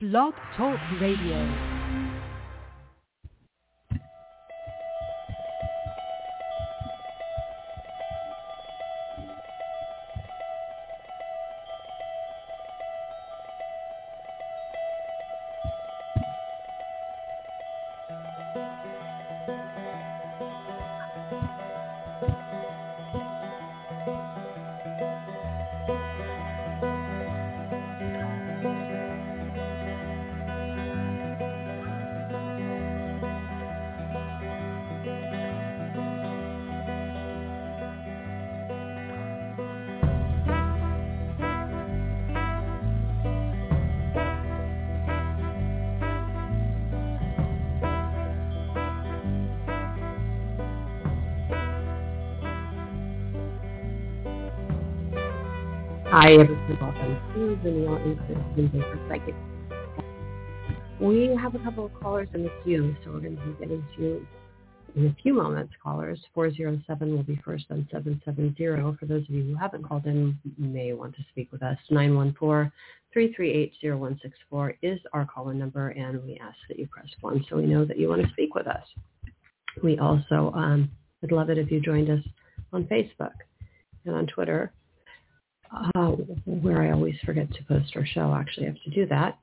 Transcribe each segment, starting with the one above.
Blog Talk Radio. Hi, everyone. Welcome to the Neil and Kristen Baker Psychic. We have a couple of callers in the queue, so we're going to be getting to you in a few moments, callers. 407 will be first on 770. For those of you who haven't called in, you may want to speak with us. 914-338-0164 is our caller number, and we ask that you press 1 so we know that you want to speak with us. We also would love it if you joined us on Facebook and on Twitter. Where I always forget to post our show. Actually, I have to do that.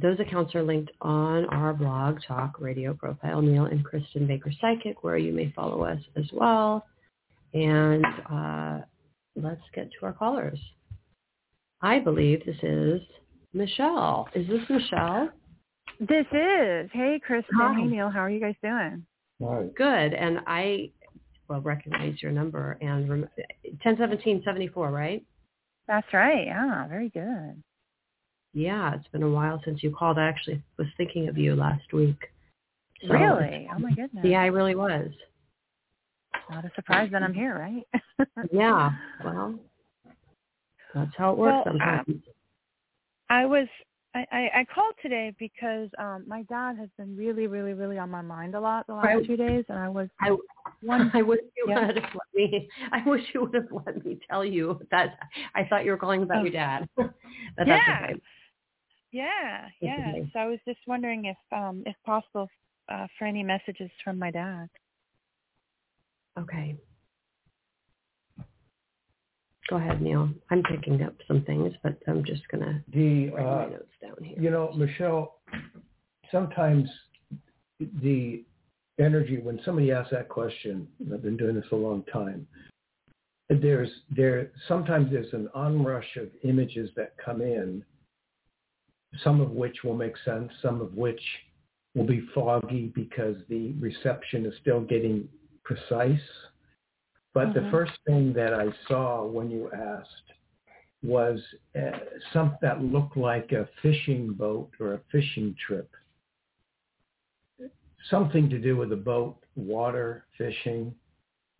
Those accounts are linked on our Blog Talk Radio profile, Neil and Kristen Baker Psychic, where you may follow us as well. And let's get to our callers. I believe this is Michelle. Is this Michelle? This is. Hey, Kristen. Hi. Hey, Neil. How are you guys doing? Right. Good. And I recognize your number. And 101774, right? That's right. Yeah, very good. Yeah, it's been a while since you called. I actually was thinking of you last week. So, really? Oh, my goodness. Yeah, I really was. Not a surprise that I'm here, right? Yeah. Well, that's how it works sometimes. I called today because my dad has been really, really, really on my mind a lot the last 2 days, and I wish you would have let me tell you that. I thought you were calling about your dad. Yeah. So I was just wondering if possible, for any messages from my dad. Okay. Go ahead, Neil. I'm picking up some things, but I'm just going to write my notes down here. You know, Michelle, sometimes the energy, when somebody asks that question, and I've been doing this a long time, sometimes there's an onrush of images that come in, some of which will make sense, some of which will be foggy because the reception is still getting precise. But the first thing that I saw when you asked was something that looked like a fishing boat or a fishing trip. Something to do with a boat, water, fishing.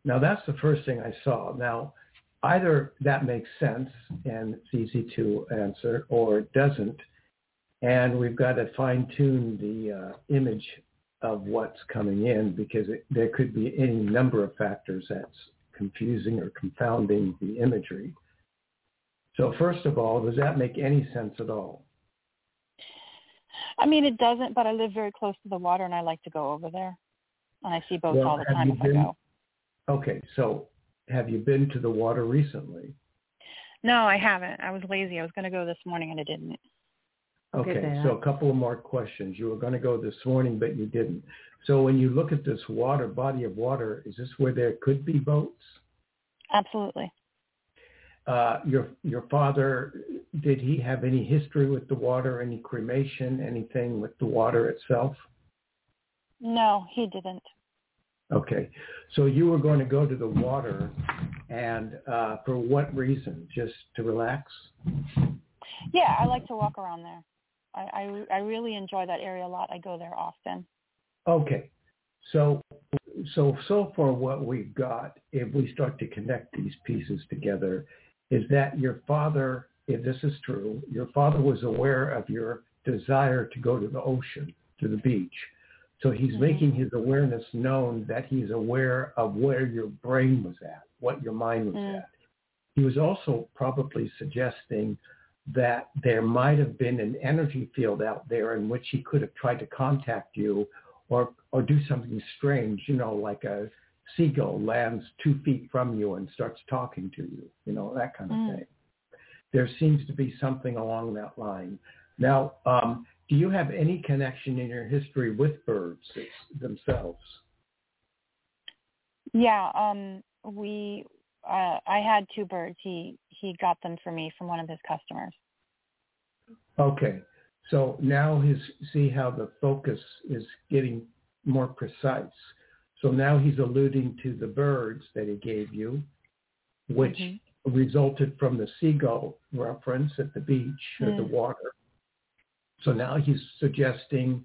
Now, that's the first thing I saw. Now, either that makes sense and it's easy to answer, or it doesn't. And we've got to fine-tune the image of what's coming in, because there could be any number of factors that's confusing or confounding the imagery. So first of all, does that make any sense at all? I mean, it doesn't, but I live very close to the water and I like to go over there. And I see boats all the time I go. Okay, so have you been to the water recently? No, I haven't. I was lazy. I was going to go this morning and I didn't. Okay, so a couple of more questions. You were going to go this morning, but you didn't. So when you look at this body of water, is this where there could be boats? Absolutely. Your father, did he have any history with the water, any cremation, anything with the water itself? No, he didn't. Okay, so you were going to go to the water, and for what reason? Just to relax? Yeah, I like to walk around there. I really enjoy that area a lot. I go there often. Okay. So far what we've got, if we start to connect these pieces together, is that your father, if this is true, your father was aware of your desire to go to the ocean, to the beach. So he's making his awareness known that he's aware of where your brain was at, what your mind was at. He was also probably suggesting that there might have been an energy field out there in which he could have tried to contact you or do something strange, you know, like a seagull lands 2 feet from you and starts talking to you, you know, that kind of thing. There seems to be something along that line. Now, do you have any connection in your history with birds themselves? Yeah, I had two birds. He got them for me from one of his customers. Okay, so now see how the focus is getting more precise. So now he's alluding to the birds that he gave you, which resulted from the seagull reference at the beach or the water. So now he's suggesting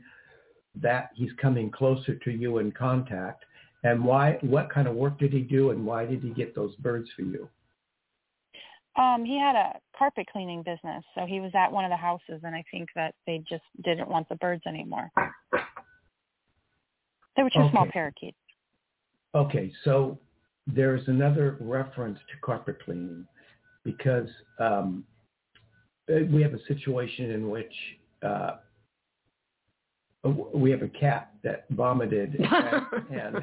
that he's coming closer to you in contact. And why? What kind of work did he do, and why did he get those birds for you? He had a carpet cleaning business, so he was at one of the houses, and I think that they just didn't want the birds anymore. They were too small parakeets. Okay, so there's another reference to carpet cleaning, because we have a situation in which we have a cat that vomited and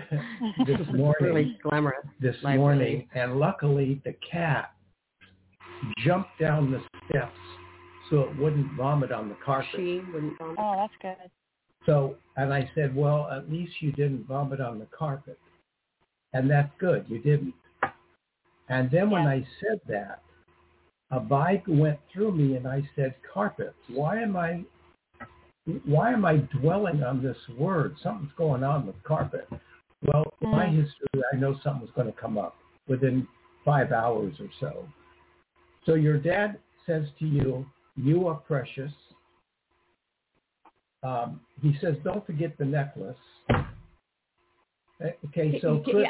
this morning, really glamorous. This morning, and luckily the cat jumped down the steps so it wouldn't vomit on the carpet. She wouldn't vomit. Oh, that's good. So, and I said, well, at least you didn't vomit on the carpet. And that's good, you didn't. And then when I said that, a vibe went through me and I said, carpet, why am I dwelling on this word? Something's going on with carpet. Well, in my history, I know something's going to come up within 5 hours or so. So your dad says to you, you are precious. He says, don't forget the necklace. Okay, so you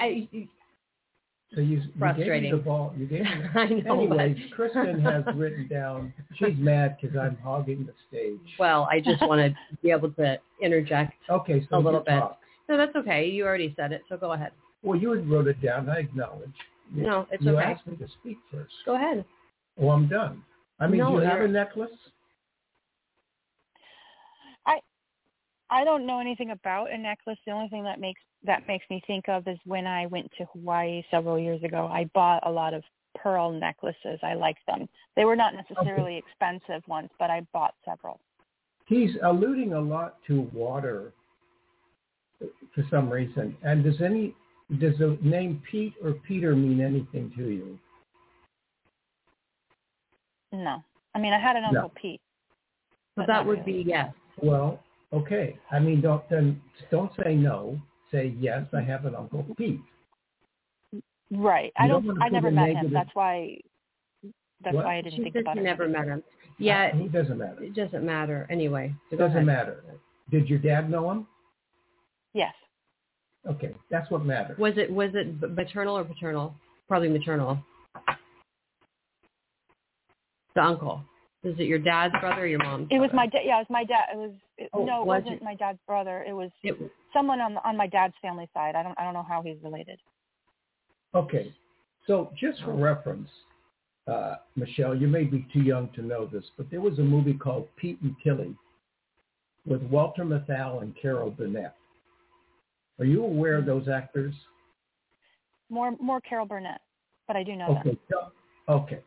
gave me the ball. You gave me the, anyways, Kristen has written down, she's mad because I'm hogging the stage. Well, I just want to be able to interject a little bit. No, that's okay. You already said it, so go ahead. Well, you had wrote it down. I acknowledge. No, it's okay. You asked me to speak first. Go ahead. Well, I'm done. I mean, do you have a necklace? I don't know anything about a necklace. The only thing that makes me think of is when I went to Hawaii several years ago, I bought a lot of pearl necklaces. I liked them. They were not necessarily expensive ones, but I bought several. He's alluding a lot to water for some reason. And does the name Pete or Peter mean anything to you? No. I mean, I had an Uncle Pete. Well, that would be yes. Well, okay. I mean, don't say no. Say, yes, I have an Uncle Pete. Right. I never met him. That's why I didn't think about it. You never met him. Yeah. He doesn't matter. It doesn't matter anyway. It doesn't matter. Did your dad know him? Yes. Okay. That's what matters. Was it maternal or paternal? Probably maternal. The uncle. Was it your dad's brother or your mom's brother? It was my dad. Yeah, it was my dad. It wasn't my dad's brother. It was someone on my dad's family side. I don't know how he's related. Okay. So just for reference, Michelle, you may be too young to know this, but there was a movie called Pete 'n' Tillie with Walter Matthau and Carol Burnett. Are you aware of those actors? More Carol Burnett, but I do know them. Okay.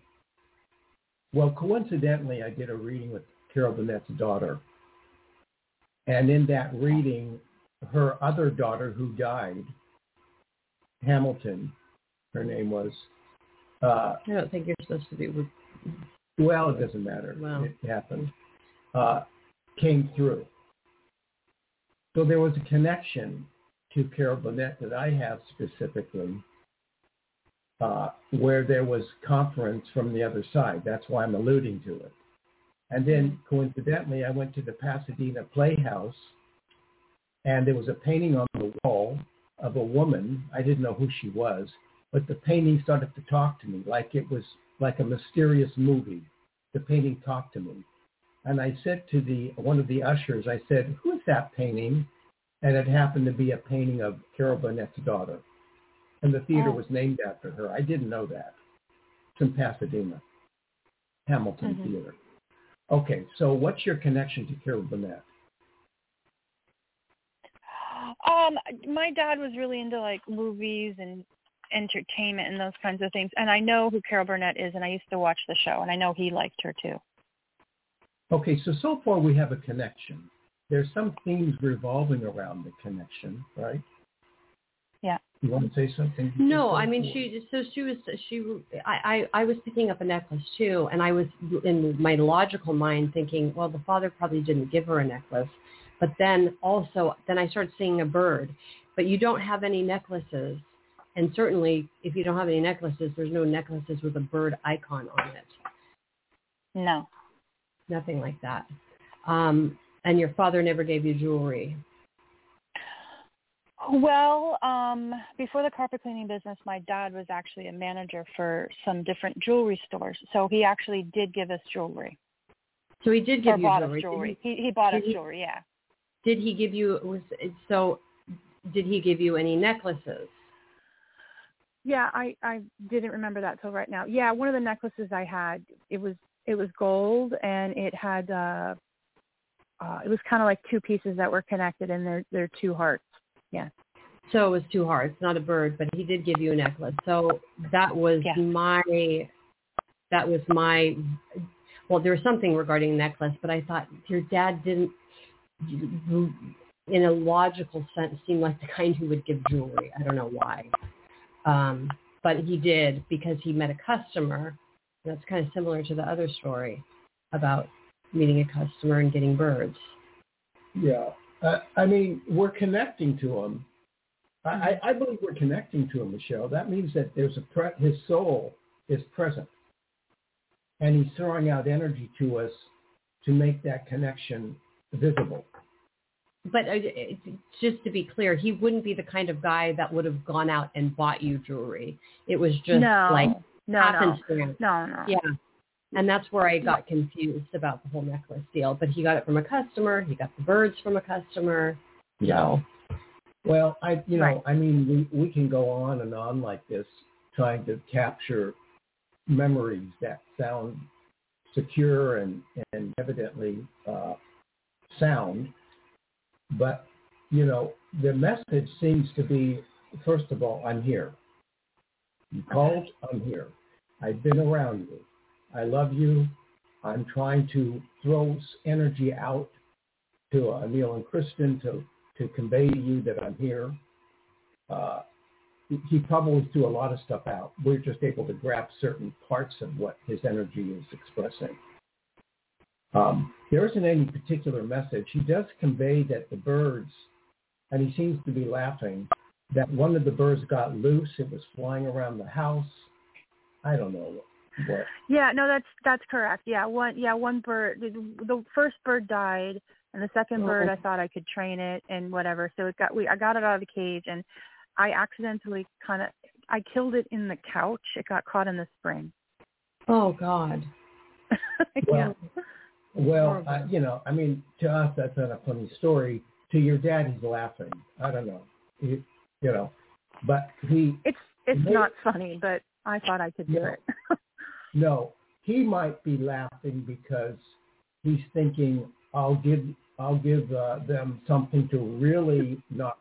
Well, coincidentally, I did a reading with Carol Burnett's daughter. And in that reading, her other daughter who died, Hamilton, her name was. I don't think you're supposed to be with. Well, it doesn't matter. Wow. It happened. Came through. So there was a connection to Carol Burnett that I have specifically. Where there was conference from the other side. That's why I'm alluding to it. And then, coincidentally, I went to the Pasadena Playhouse, and there was a painting on the wall of a woman. I didn't know who she was, but the painting started to talk to me like it was like a mysterious movie. The painting talked to me. And I said to one of the ushers, I said, who's that painting? And it happened to be a painting of Carol Burnett's daughter. And the theater was named after her. I didn't know that. It's in Pasadena, Hamilton Theater. Okay, so what's your connection to Carol Burnett? My dad was really into like movies and entertainment and those kinds of things, and I know who Carol Burnett is, and I used to watch the show, and I know he liked her too. Okay, so far we have a connection. There's some themes revolving around the connection, right? Yeah. You want to say something? No, I mean, I was picking up a necklace too, and I was in my logical mind thinking, well, the father probably didn't give her a necklace, but then I started seeing a bird, but you don't have any necklaces. And certainly if you don't have any necklaces, there's no necklaces with a bird icon on it. No. Nothing like that. And your father never gave you jewelry. Well, before the carpet cleaning business, my dad was actually a manager for some different jewelry stores. So he actually did give us jewelry. So he did give you jewelry. He bought us jewelry, yeah. Did he give you any necklaces? Yeah, I didn't remember that till right now. Yeah, one of the necklaces I had, it was gold, and it had it was kind of like two pieces that were connected, and they're two hearts. Yeah. So it was two hearts, not a bird, but he did give you a necklace. So that was well, there was something regarding necklace, but I thought your dad didn't, in a logical sense, seem like the kind who would give jewelry. I don't know why. But he did, because he met a customer. That's kind of similar to the other story about meeting a customer and getting birds. Yeah. I mean, we're connecting to him. I believe we're connecting to him, Michelle. That means that there's his soul is present. And he's throwing out energy to us to make that connection visible. But just to be clear, he wouldn't be the kind of guy that would have gone out and bought you jewelry. It was just No. Yeah. And that's where I got confused about the whole necklace deal. But he got it from a customer. He got the birds from a customer. Yeah. Well, I mean, we can go on and on like this, trying to capture memories that sound secure and evidently sound. But, you know, the message seems to be, first of all, I'm here. You called, I'm here. I've been around you. I love you. I'm trying to throw energy out to Neil and Kristen to convey to you that I'm here. He probably threw a lot of stuff out. We're just able to grab certain parts of what his energy is expressing. There isn't any particular message. He does convey that the birds, and he seems to be laughing, that one of the birds got loose. It was flying around the house. I don't know what. Yeah, no, that's correct. Yeah, one bird. The first bird died, and the second bird, I thought I could train it and whatever. So I got it out of the cage, and I accidentally I killed it in the couch. It got caught in the spring. Oh God. Well, you know, I mean, to us that's not a funny story. To your dad, he's laughing. I don't know, you know, but he. It's not funny, but I thought I could do it. No, he might be laughing because he's thinking, I'll give them something to really knock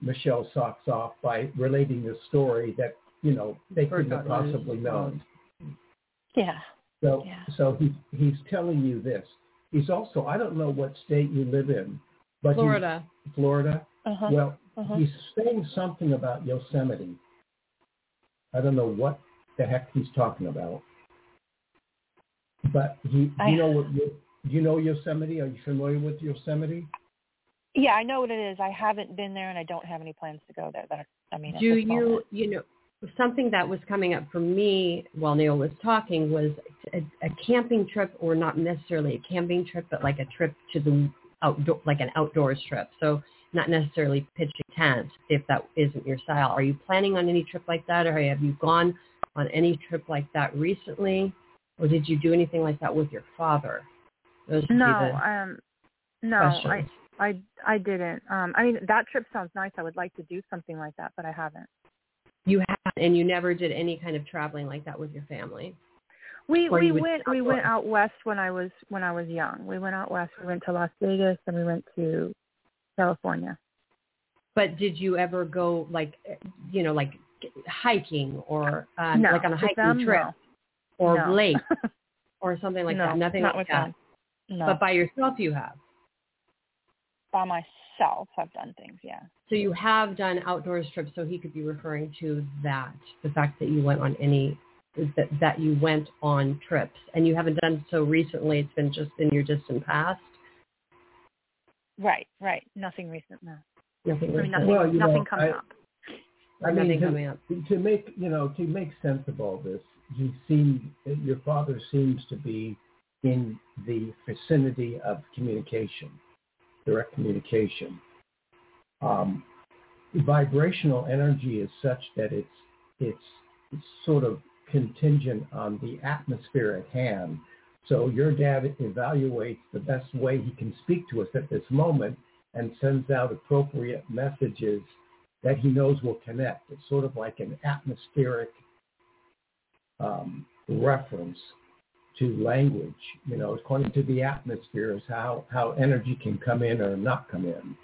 Michelle's socks off by relating this story that, you know, they couldn't have possibly known. Yeah. So he's telling you this. He's also, I don't know what state you live in, but Florida. Florida. Uh-huh. Well, he's saying something about Yosemite. I don't know what the heck he's talking about, but do you know Yosemite? Are you familiar with Yosemite? Yeah, I know what it is. I haven't been there, and I don't have any plans to go there. You know, something that was coming up for me while Neil was talking was a camping trip, or not necessarily a camping trip, but like a trip to the outdoor, like an outdoors trip. So not necessarily pitch a tent if that isn't your style. Are you planning on any trip like that, or have you gone on any trip like that recently, or did you do anything like that with your father? No, I didn't. I mean, that trip sounds nice. I would like to do something like that, but I haven't. You haven't, and you never did any kind of traveling like that with your family? We went out west when I was young. We went out west. We went to Las Vegas and we went to California. But did you ever go like hiking or no, like on a hiking trip or lake or something like that? Nothing like that. No. But by yourself, you have. By myself, I've done things. Yeah. So you have done outdoors trips. So he could be referring to that, the fact that you went on trips, and you haven't done so recently. It's been just in your distant past. Right. Nothing recent now. Nothing coming up. To make to make sense of all this, your father seems to be in the vicinity of communication, direct communication. Vibrational energy is such that it's sort of contingent on the atmosphere at hand. So your dad evaluates the best way he can speak to us at this moment and sends out appropriate messages that he knows will connect. It's sort of like an atmospheric reference to language. According to the atmosphere is how energy can come in or not come in.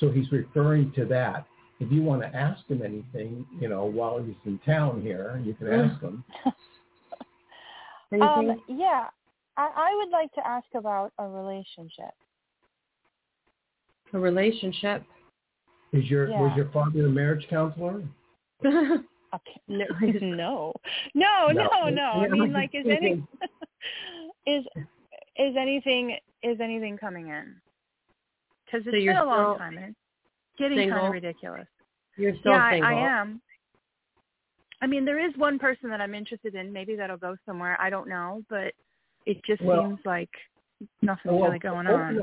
So he's referring to that. If you want to ask him anything, while he's in town here, you can ask him. Yeah, I would like to ask about a relationship. A relationship? Was your father a marriage counselor? No. I mean, like, is anything coming in? Because it's been a long time. It's getting kind of ridiculous. You're still single. I am. I mean, there is one person that I'm interested in. Maybe that'll go somewhere. I don't know, but it just seems like nothing's really going on.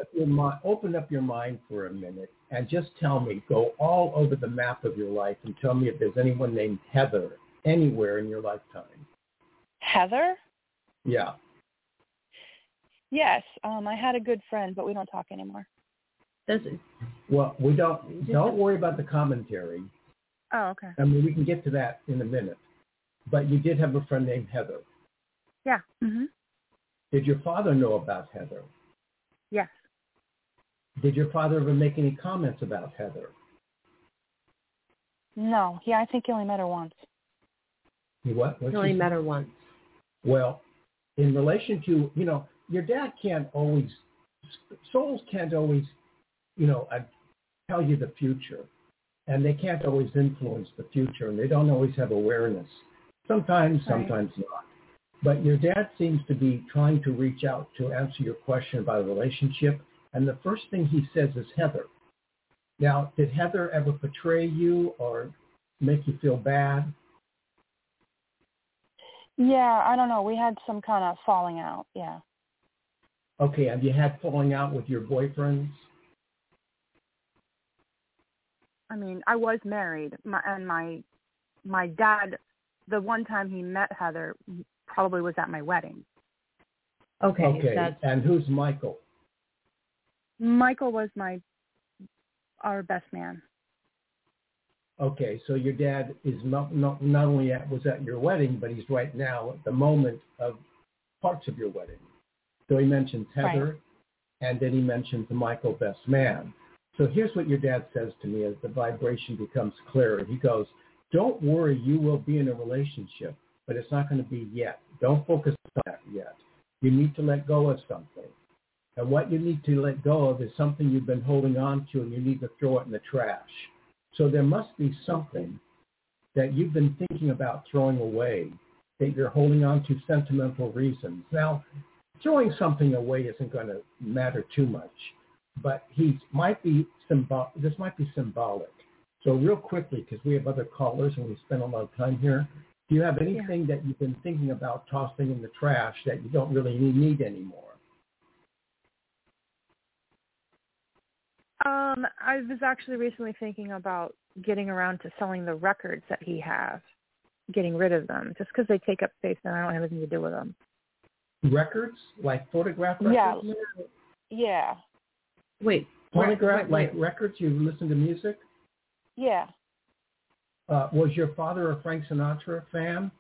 Open up your mind for a minute and just tell me, go all over the map of your life and tell me if there's anyone named Heather anywhere in your lifetime. Heather? Yeah. Yes. I had a good friend, but we don't talk anymore. We don't. Don't worry about the commentary. Oh, okay. I mean, we can get to that in a minute. But you did have a friend named Heather. Yeah. Mm-hmm. Did your father know about Heather? Yes. Did your father ever make any comments about Heather? No. Yeah, I think he only met her once. He what? He only met her once. Well, in relation to, your dad souls can't always, tell you the future. And they can't always influence the future, and they don't always have awareness. Sometimes not. But your dad seems to be trying to reach out to answer your question about a relationship, and the first thing he says is Heather. Now, did Heather ever betray you or make you feel bad? Yeah, I don't know. We had some kind of falling out, yeah. Okay, have you had falling out with your boyfriends? I mean, I was married, and my dad, the one time he met Heather, probably was at my wedding. Okay. And who's Michael? Michael was our best man. Okay, so your dad is not only was at your wedding, but he's right now at the moment of parts of your wedding. So he mentions Heather, right, and then he mentions Michael, best man. So here's what your dad says to me as the vibration becomes clearer. He goes, don't worry, you will be in a relationship, but it's not going to be yet. Don't focus on that yet. You need to let go of something. And what you need to let go of is something you've been holding on to, and you need to throw it in the trash. So there must be something that you've been thinking about throwing away that you're holding on to sentimental reasons. Now, throwing something away isn't going to matter too much. But this might be symbolic. So real quickly, because we have other callers and we spend a lot of time here, do you have anything that you've been thinking about tossing in the trash that you don't really need anymore? I was actually recently thinking about getting around to selling the records that he has, getting rid of them, just because they take up space and I don't have anything to do with them. Records? Like photograph records? Yeah. Wait, phonograph, like records, you listen to music? Yeah. Was your father a Frank Sinatra fan?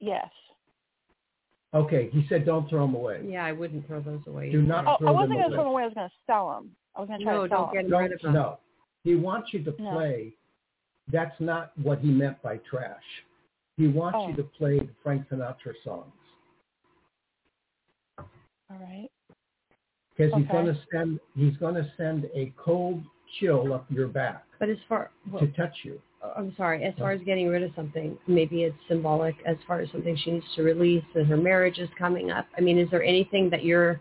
Yes. Okay, he said don't throw them away. Yeah, I wouldn't throw those away. Do not throw them away. I wasn't going to throw them away. I was going to sell them. I was going to try to sell them. No, he wants you to play. That's not what he meant by trash. He wants you to play the Frank Sinatra songs. All right. Because he's going to send a cold chill up your back. But as far to touch you. I'm sorry. As far as getting rid of something, maybe it's symbolic. As far as something she needs to release, and her marriage is coming up. I mean, is there anything that you're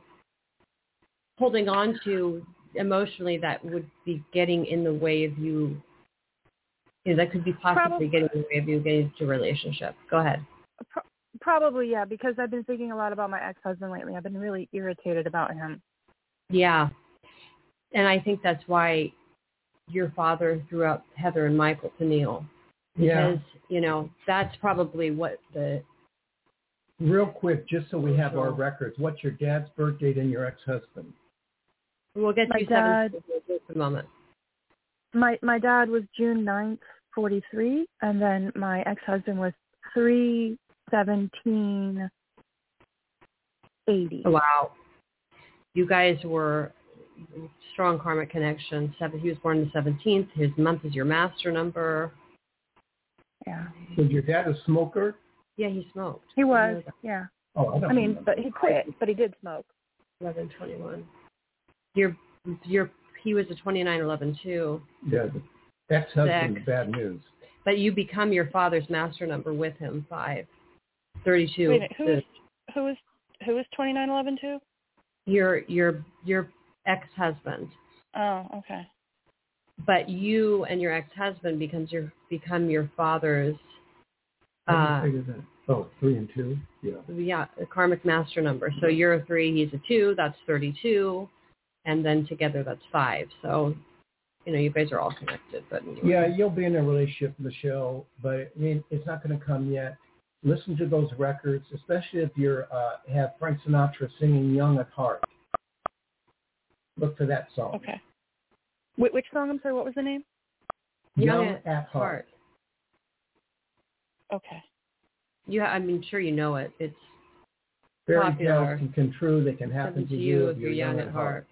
holding on to emotionally that would be getting in the way of you? You know, that could be possibly getting in the way of you getting into a relationship. Go ahead. Probably, yeah, because I've been thinking a lot about my ex-husband lately. I've been really irritated about him. Yeah, and I think that's why your father threw out Heather and Michael to Neil. Because, you know, that's probably what the... Real quick, just so we have our records, what's your dad's birth date and your ex-husband? We'll get to you in a moment. My dad was June 9th, 43, and then my ex-husband was 3/17/80. Wow. You guys were... strong karmic connection. He was born the 17th. His month is your master number. Yeah. Was your dad a smoker? Yeah, he smoked. He was, yeah. Oh, I mean, but he quit, but he did smoke. 11/21. He was a 29/11/2. Yeah, that's bad news. But you become your father's master number with him, 5/32. Wait a minute, who is 29/11/2? Your ex-husband. Oh, okay. But you and your ex-husband become your father's. Oh, 3 and 2. Yeah. Yeah, a karmic master number. So you're a 3, he's a 2. That's 32, and then together that's 5. So, you know, you guys are all connected. But anyway. Yeah, you'll be in a relationship, Michelle. But I mean, it's not going to come yet. Listen to those records, especially if you have Frank Sinatra singing "Young at Heart." Look for that song. Okay. Which song? I'm sorry, what was the name? Young at Heart. Okay. Yeah, I'm sure you know it. It's very popular. Fairy tales can true. They can happen to you if you're young at heart.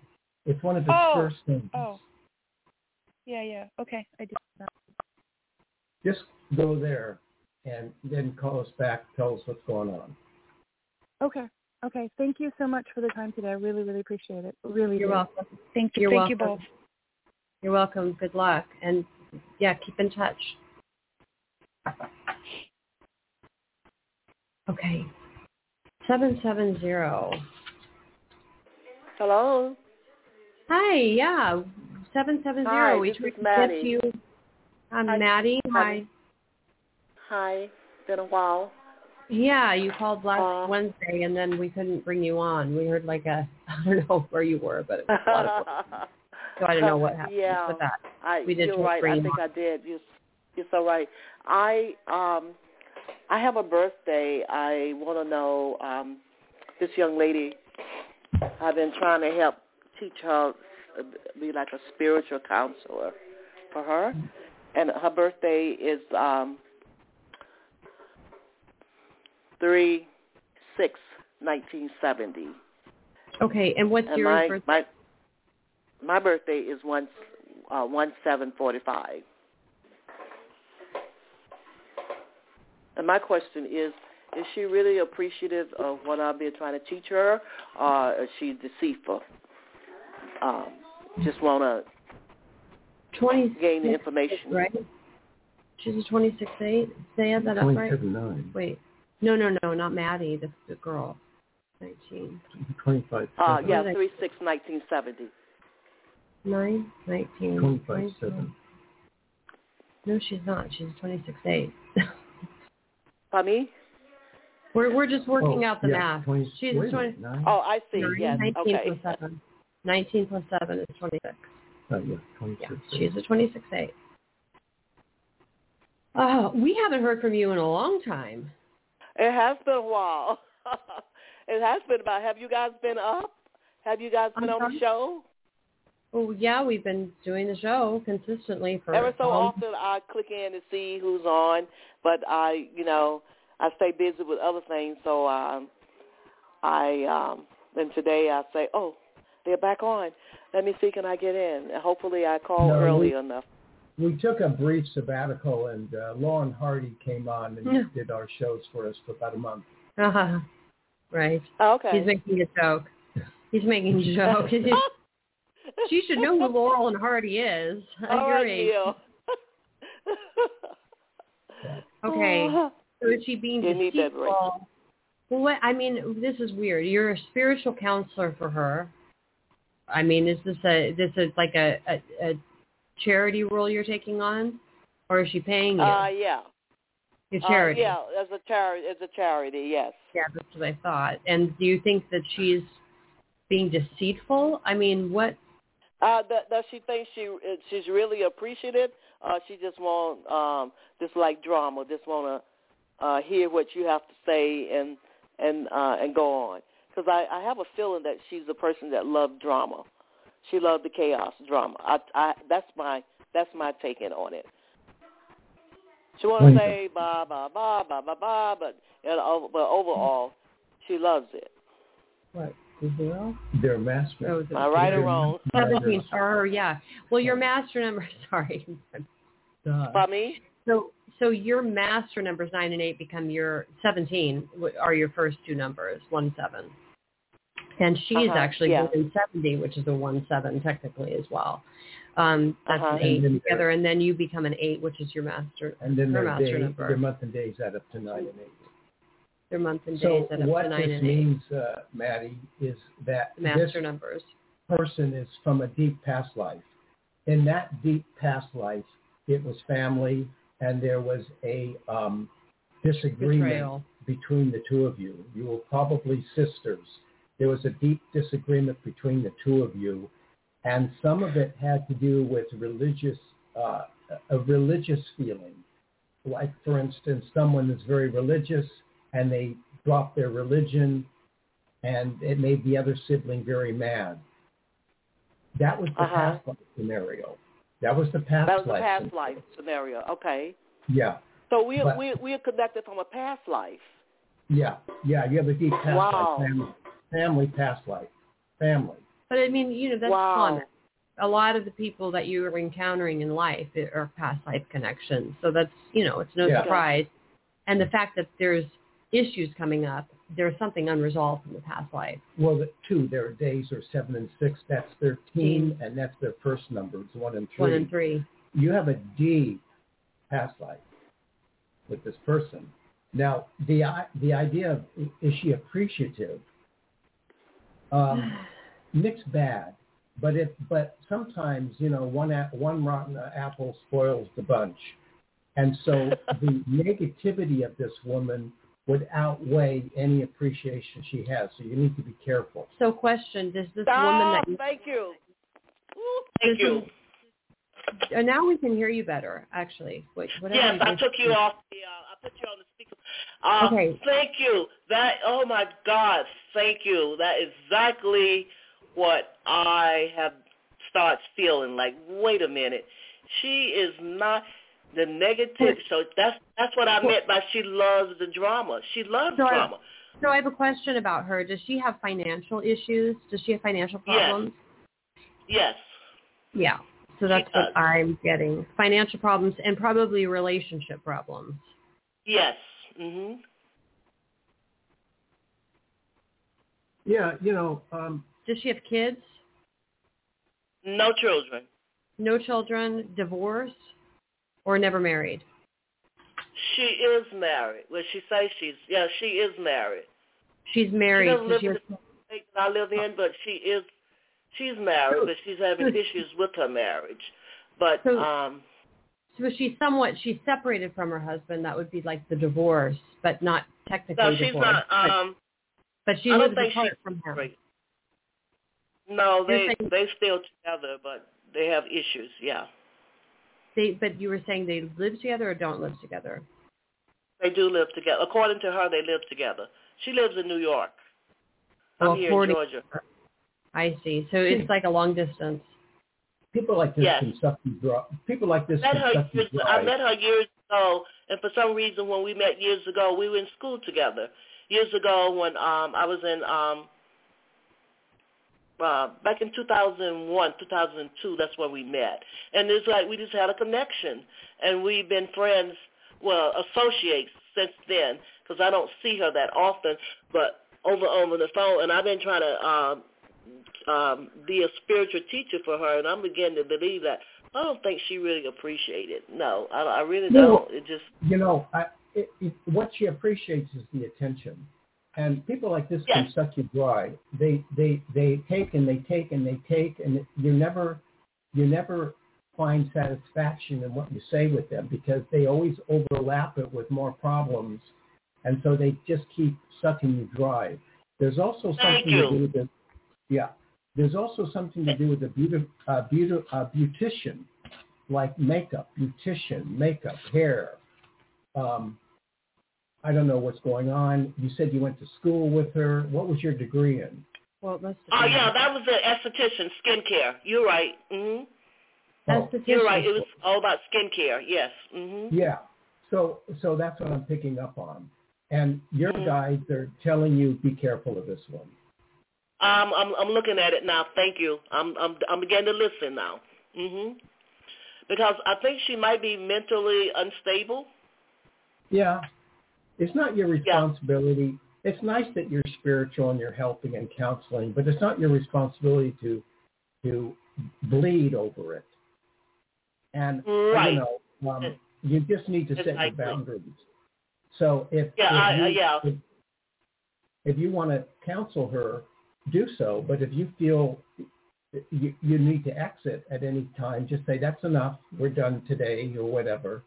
It's one of his first things. Oh. Yeah. Okay, I did that. Just go there and then call us back. Tell us what's going on. Okay. Okay, thank you so much for the time today. I really, really appreciate it. You're welcome. Thank you. Thank you both. You're welcome. Good luck. And, yeah, keep in touch. Okay. 770. Hello. Hi, yeah. 770. Hi, this is Maddie. I'm Maddie. Hi. Hi. Been a while. Yeah, you called last Wednesday, and then we couldn't bring you on. We heard I don't know where you were, but it was a lot of work. So I don't know what happened with that. I think I did. You're so right. I have a birthday. I want to know this young lady. I've been trying to help teach her, be like a spiritual counselor for her, and her birthday is... 3/6/1970. Okay, and what's your birthday? My birthday is 1/7/45. And my question is she really appreciative of what I've been trying to teach her, or is she deceitful? Just want to gain the information. Right? She's a 26/8. Did I add that up right? 27/9. Wait. No, not Maddie, the girl. 19. 25. Yeah, 3/6/1970. 9, 19. 25/7. No, she's not. She's 26/8. Mommy? We're just working out the math. 20, she's 20. Oh, I see. 9, yes. 19 okay. plus 7. 19 plus 7 is 26. Oh, yeah, 26. Yeah, she's a 26/8. We haven't heard from you in a long time. It has been a while. It has been about. Have you guys been up? Have you guys been on the show? Oh, yeah, we've been doing the show consistently for. Ever so often, I click in to see who's on, but I stay busy with other things, so Then today I say, oh, they're back on. Let me see, can I get in? Hopefully I call early enough. We took a brief sabbatical, and Laurel and Hardy came on and did our shows for us for about a month. Uh-huh. Right. Oh, okay. He's making a joke. She should know who Laurel and Hardy is. All right, Neil. Okay. So is she being deceitful? Well, what, I mean, this is weird. You're a spiritual counselor for her. I mean, is this like a charity role you're taking on, or is she paying you? Yeah. Your charity. Yeah, as a charity. As a charity, yes. Yeah, that's what I thought. And do you think that she's being deceitful? I mean, what? Does she think she's really appreciative? She just won't just like drama. Just want to hear what you have to say and go on. Because I have a feeling that she's the person that loved drama. She loved the chaos drama. That's my taking on it. She want to say ba ba ba ba ba ba, but overall, she loves it. Right. They're master. All right or wrong? Yeah. Well, your master number. Sorry. By me. So your master numbers 9 and 8 become your 17 are your first two numbers 1 7, and she's actually in 70, which is a 1 7 technically as well. That's an 8 and together, and then you become an 8, which is your master. And then their month and days add up to 9 and 8. Their month and days add up to 9 and 8. So what this means, Maddie, is that master numbers person is from a deep past life. In that deep past life, it was family, and there was a disagreement between the two of you. You were probably sisters. There was a deep disagreement between the two of you. And some of it had to do with a religious feeling. Like, for instance, someone is very religious and they drop their religion, and it made the other sibling very mad. That was the past life scenario. Okay. Yeah. So we are connected from a past life. Yeah. Yeah. You have a deep past life. Family past life. Family. But, I mean, you know, that's common. A lot of the people that you are encountering in life are past life connections. So that's, you know, it's no surprise. And the fact that there's issues coming up, there's something unresolved from the past life. Well, their days are 7 and 6. That's 13, and that's their first numbers, 1 and 3. 1 and 3. You have a deep past life with this person. Now, the idea of, is she appreciative? Mixed bag, but sometimes, you know, one rotten apple spoils the bunch, and so the negativity of this woman would outweigh any appreciation she has. So you need to be careful. So, question: does this woman that you, thank you. And now we can hear you better, actually. Yes, I took you off the. I put you on the speaker. Okay. Thank you. Oh my God. Thank you. That is exactly what I have starts feeling like. Wait a minute, she is not the negative. So that's what I meant by she loves the drama. She loves drama. So I have a question about her. Does she have financial issues? Does she have financial problems? Yes. Yeah. So that's what I'm getting: financial problems and probably relationship problems. Yes. Mhm. Yeah. You know. Does she have kids? No children. No children, divorced, or never married? She is married. Well, she says she is married. She's married. She doesn't live in the state that I live in, but she's married, but she's having issues with her marriage. But so she's separated from her husband. That would be like the divorce, but not technically divorced. No, she's divorced, not. But she lives apart from him. Married. No, they still together, but they have issues. Yeah. But you were saying they live together or don't live together? They do live together. According to her, they live together. She lives in New York. I'm here in Georgia. I see. So it's like a long distance. People like this can suck you dry. I met her years ago, and for some reason, when we met years ago, we were in school together. years ago when I was in, back in 2001, 2002, that's when we met. And it's like we just had a connection. And we've been friends, well, associates since then, because I don't see her that often, but over the phone. And I've been trying to be a spiritual teacher for her, and I'm beginning to believe that. I don't think she really appreciated it. No, I really don't. It just, you know, what she appreciates is the attention. And people like this yes. can suck you dry. They take and they take and they take, and you never find satisfaction in what you say with them, because they always overlap it with more problems, and so they just keep sucking you dry. There's also something to do with this. Yeah. There's also something to do with a beautician, like makeup, hair. I don't know what's going on. You said you went to school with her. What was your degree in? Well, that was an esthetician, skincare. You're right. Mm-hmm. Oh. You're right. It was all about skincare. Yes. Mm-hmm. Yeah. So that's what I'm picking up on. And your mm-hmm. guys are telling you be careful of this one. I'm looking at it now. Thank you. I'm beginning to listen now. Mhm. Because I think she might be mentally unstable. Yeah. It's not your responsibility. Yeah. It's nice that you're spiritual and you're helping and counseling, but it's not your responsibility to bleed over it. And right. You just need to set your boundaries. So if you want to counsel her, do so, but if you feel you need to exit at any time, just say, that's enough, we're done today, or whatever.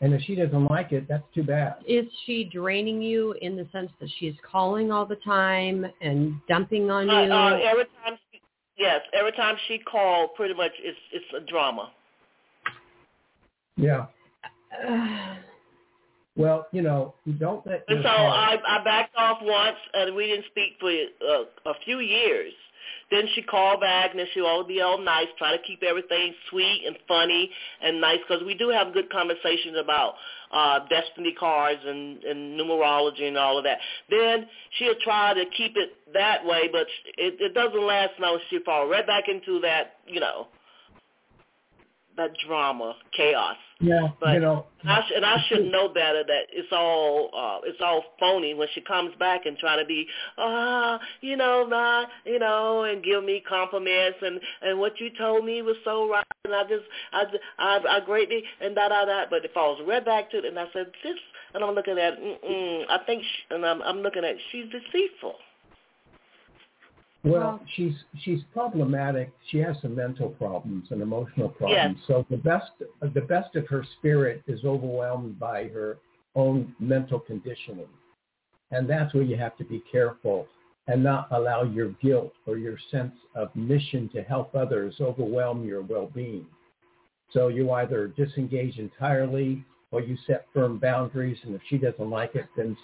And if she doesn't like it, that's too bad. Is she draining you in the sense that she's calling all the time and dumping on you? Every time she called, pretty much it's a drama. Yeah. Well, you know, you don't let... And so I backed off once, and we didn't speak for a few years. Then she called back, and then she always be all nice, try to keep everything sweet and funny and nice, because we do have good conversations about destiny cards and numerology and all of that. Then she'll try to keep it that way, but it doesn't last long. She'll fall right back into that, you know, that drama, chaos. Yeah, but you know, I should know better that it's all phony when she comes back and try to be and give me compliments and what you told me was so right, and I greatly and but it falls right back to it. And I said this, and I'm looking at I think I'm looking at she's deceitful. Well, she's problematic. She has some mental problems and emotional problems. Yes. So the best of her spirit is overwhelmed by her own mental conditioning, and that's where you have to be careful and not allow your guilt or your sense of mission to help others overwhelm your well-being. So you either disengage entirely, or you set firm boundaries, and if she doesn't like it, then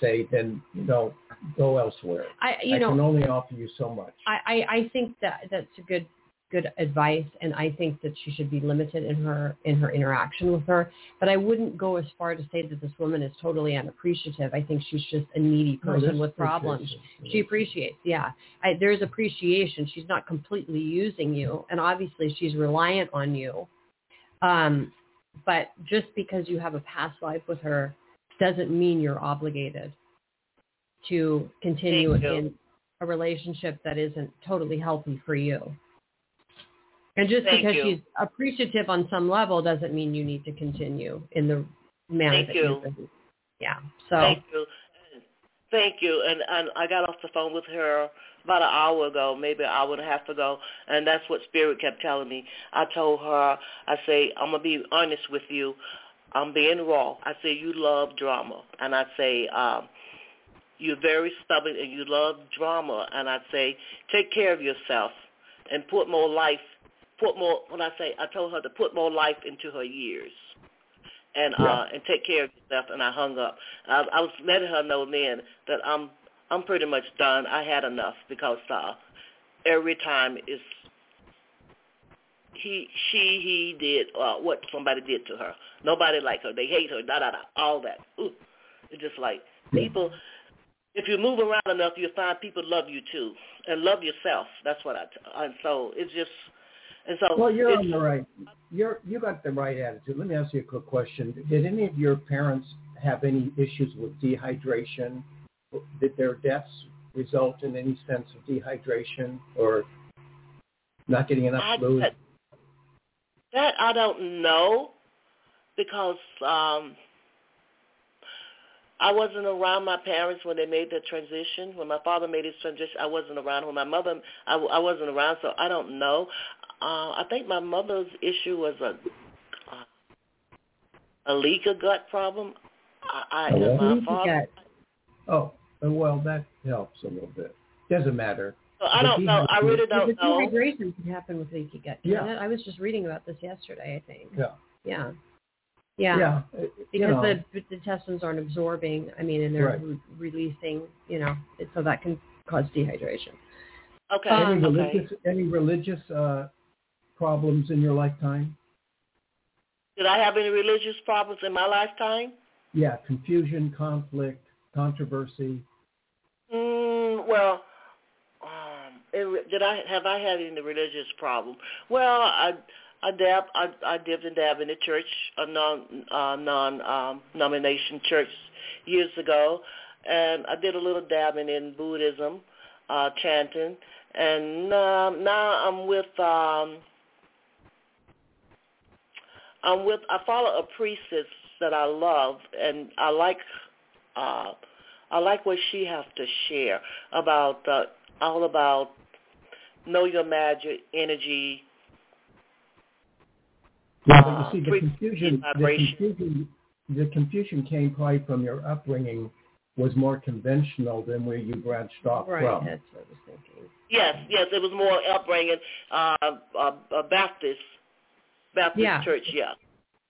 you know, go elsewhere. I can only offer you so much. I think that that's a good advice, and I think that she should be limited in her interaction with her. But I wouldn't go as far to say that this woman is totally unappreciative. I think she's just a needy person with problems. She appreciates, yeah. There's appreciation. She's not completely using you, and obviously she's reliant on you. But just because you have a past life with her doesn't mean you're obligated to continue in a relationship that isn't totally healthy for you. And just she's appreciative on some level doesn't mean you need to continue in the manner that you've been. Yeah. So. Thank you. And I got off the phone with her about an hour ago, maybe an hour and a half ago, and that's what Spirit kept telling me. I told her, I say, I'm going to be honest with you. I'm being raw. I say, you love drama. And I say, you're very stubborn and you love drama. And I say, take care of yourself and I told her to put more life into her years. And take care of yourself, and I hung up. I was letting her know then that I'm pretty much done. I had enough, because every time it's he did what somebody did to her. Nobody liked her. They hate her, all that. Ooh. It's just like people, If you move around enough, you'll find people love you too, and love yourself. That's what and so it's just, and so. Well, you're on the right. You got the right attitude. Let me ask you a quick question. Did any of your parents have any issues with dehydration? Did their deaths result in any sense of dehydration or not getting enough fluid? That I don't know, because I wasn't around my parents when they made the transition. When my father made his transition, I wasn't around. When my mother, I wasn't around, so I don't know. I think my mother's issue was a leaky gut problem. My father. Oh, well, that helps a little bit. Doesn't matter. So I don't know. I really don't know. The dehydration can happen with leaky gut. Yeah. I was just reading about this yesterday, I think. Yeah. Because the intestines aren't absorbing, and they're releasing, so that can cause dehydration. Okay. Any religious problems in your lifetime? Did I have any religious problems in my lifetime? Yeah, confusion, conflict, controversy. Did I had any religious problem? Well, I dipped and dabbed in the church, a non-nomination church years ago, and I did a little dabbing in Buddhism, chanting, and now I follow a priestess that I love, and I like what she has to share about all about know your magic, energy. Yeah, but you see, the confusion came probably from your upbringing, was more conventional than where you branched off from. Right, that's what I was thinking. Yes, it was more upbringing, Baptist church, yeah.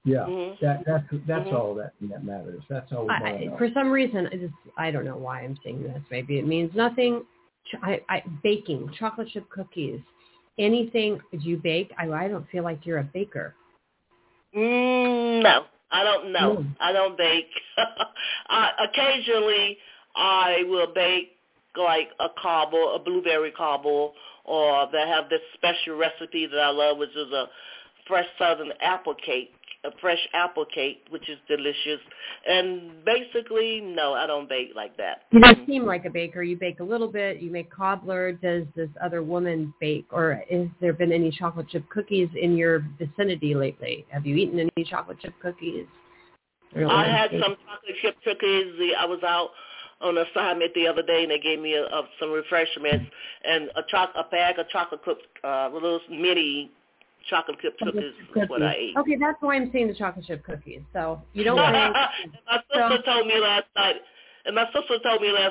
Yeah, mm-hmm. that's all that matters. That's all. For some reason, I don't know why I'm saying this. Maybe it means nothing. Baking, chocolate chip cookies, anything. Do you bake? I don't feel like you're a baker. No, I don't know. No. I don't bake. Occasionally, I will bake like a blueberry cobbler, or they have this special recipe that I love, which is a fresh southern apple cake. A fresh apple cake, which is delicious. And basically, no, I don't bake like that. You don't seem like a baker. You bake a little bit. You make cobbler. Does this other woman bake, or has there been any chocolate chip cookies in your vicinity lately? Have you eaten any chocolate chip cookies? I had some chocolate chip cookies. I was out on assignment the other day, and they gave me some refreshments and a bag of chocolate chips, little mini chocolate chip cookies is what I ate. Okay, that's why I'm saying the chocolate chip cookies. So you don't want to. My sister told me last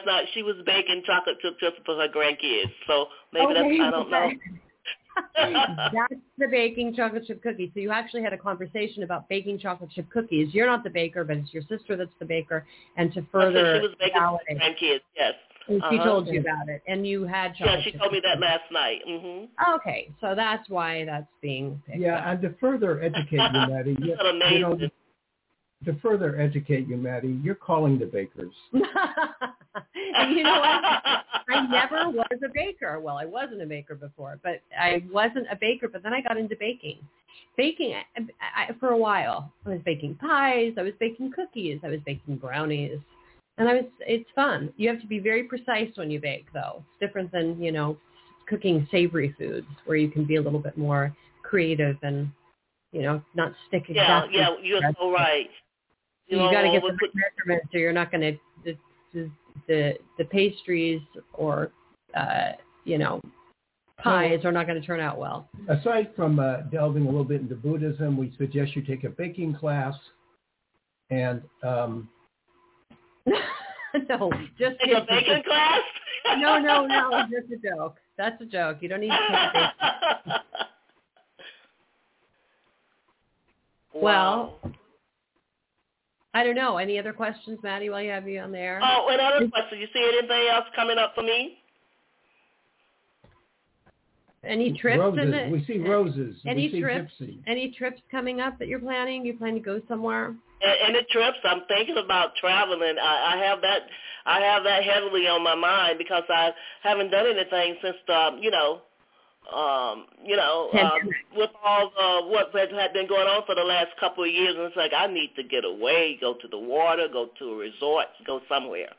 night she was baking chocolate chip cookies for her grandkids. So maybe I don't know. That's the baking chocolate chip cookies. So you actually had a conversation about baking chocolate chip cookies. You're not the baker, but it's your sister that's the baker. And to further, she was baking for grandkids. Yes. And she told you about it, and you had chocolate. Yeah, she told me that last night. Mm-hmm. Okay, so that's why that's being picked up. And to further educate you, Maddie, you're calling the bakers. You know what? I never was a baker. Well, I wasn't a baker before, but then I got into baking. Baking, for a while, I was baking pies, I was baking cookies, I was baking brownies. And it's fun. You have to be very precise when you bake, though. It's different than, cooking savory foods, where you can be a little bit more creative and, not stick exactly. Yeah, you're so right. You got to get the measurements, or you're not going to the pastries or pies are not going to turn out well. Aside from delving a little bit into Buddhism, we suggest you take a baking class and. No, just take a baking class. No, just a joke. That's a joke. You don't need to take a baking class. Wow. Well, I don't know. Any other questions, Maddie? While you have me on the air. Oh, another question. You see anything else coming up for me? Any trips? We see roses. Any trips coming up that you're planning? You plan to go somewhere? Any trips? I'm thinking about traveling. I have that heavily on my mind because I haven't done anything since with all what had been going on for the last couple of years, and it's like I need to get away, go to the water, go to a resort, go somewhere.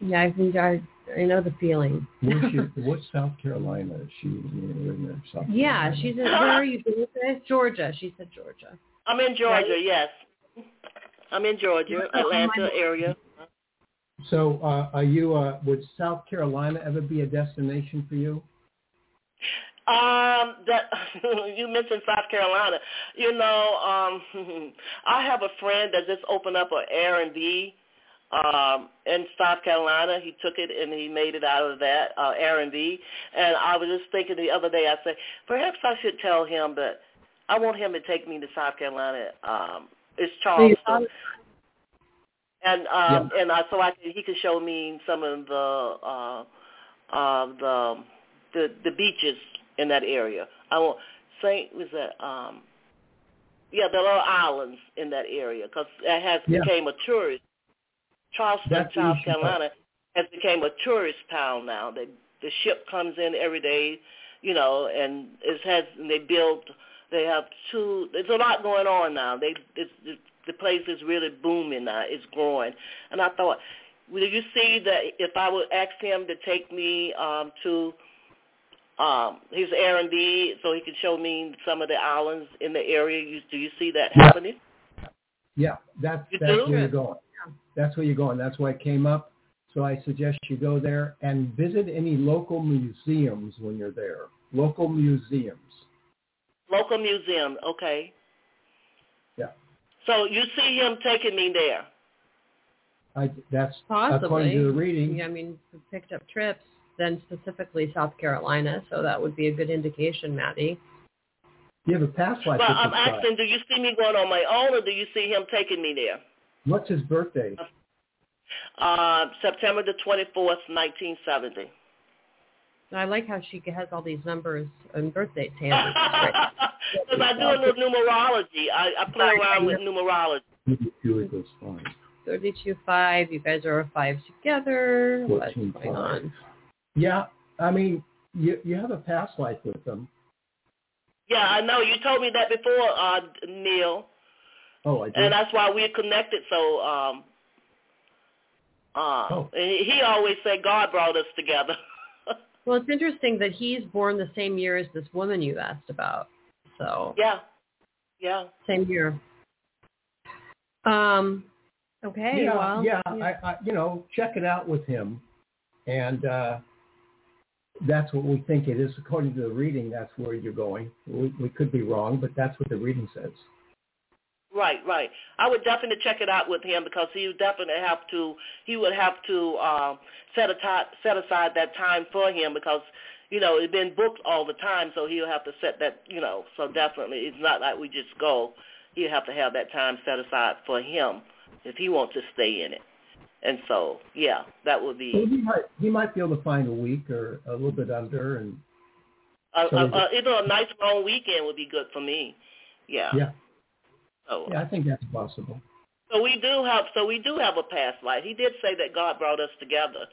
Yeah, I think I know the feeling. What's South Carolina? She's in, where are you? Georgia. She said Georgia. I'm in Georgia, right? Yes. I'm in Georgia, Atlanta area. So are you, would South Carolina ever be a destination for you? You mentioned South Carolina. I have a friend that just opened up an Airbnb in South Carolina. He took it and he made it out of that Airbnb. And I was just thinking the other day, I said, perhaps I should tell him that I want him to take me to South Carolina. It's Charleston. He could show me some of the beaches in that area. I want the little islands in that area because it has became a tourist. Charleston, South Carolina has become a tourist town now. The ship comes in every day, and they have two. There's a lot going on now. The place is really booming now. It's growing, and I thought, will you see that if I would ask him to take me to his Airbnb so he could show me some of the islands in the area? Do you see that happening? Yeah, that's where you're going. That's where you're going. That's why it came up. So I suggest you go there and visit any local museums when you're there. Local museum, okay. Yeah. So you see him taking me there. That's possibly according to the reading. Yeah, I mean, picked up trips, then specifically South Carolina, so that would be a good indication, Maddie. You have a past life. Well, I'm asking, do you see me going on my own, or do you see him taking me there? What's his birthday? September the 24th, 1970. I like how she has all these numbers and birthday tables. Because I do a little numerology. I play around with numerology. 32 equals 5. 32, 5. You guys are a 5 together. 14, what's going on? Yeah, I mean, you have a past life with them. Yeah, I know. You told me that before, Neil. Oh, I did. And that's why we're connected. So, He always said God brought us together. Well, it's interesting that he's born the same year as this woman you asked about. So yeah, same year. Okay. Yeah, well, yeah. I check it out with him, and that's what we think it is according to the reading. That's where you're going. We could be wrong, but that's what the reading says. Right. I would definitely check it out with him because he would have to set aside that time for him because, it's been booked all the time, so he'll have to set that, so definitely it's not like we just go. He'll have to have that time set aside for him if he wants to stay in it. And so, yeah, that would be... Well, he might be able to find a week or a little bit under. And either a nice long weekend would be good for me. Yeah. Yeah. So, I think that's possible. So we do have a past life. He did say that God brought us together,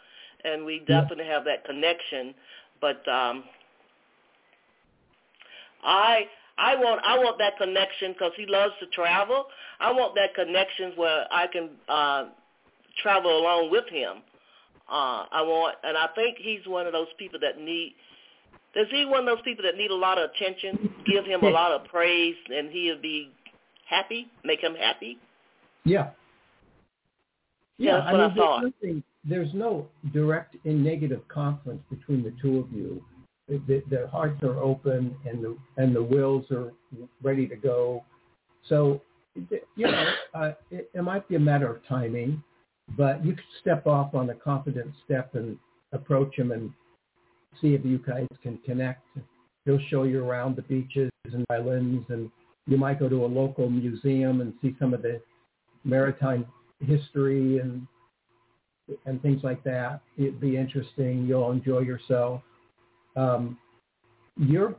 and we definitely have that connection. But I want that connection because he loves to travel. I want that connection where I can travel along with him. I think he's one of those people that need. Does he one of those people that need a lot of attention? Give him a lot of praise, and he'll be. Happy? Make him happy? Yeah. Yeah, that's what I thought. There's no direct and negative conflict between the two of you. The hearts are open and the wills are ready to go. So, it might be a matter of timing, but you could step off on a confident step and approach him and see if you guys can connect. He'll show you around the beaches and islands and you might go to a local museum and see some of the maritime history and things like that. It'd be interesting. You'll enjoy yourself.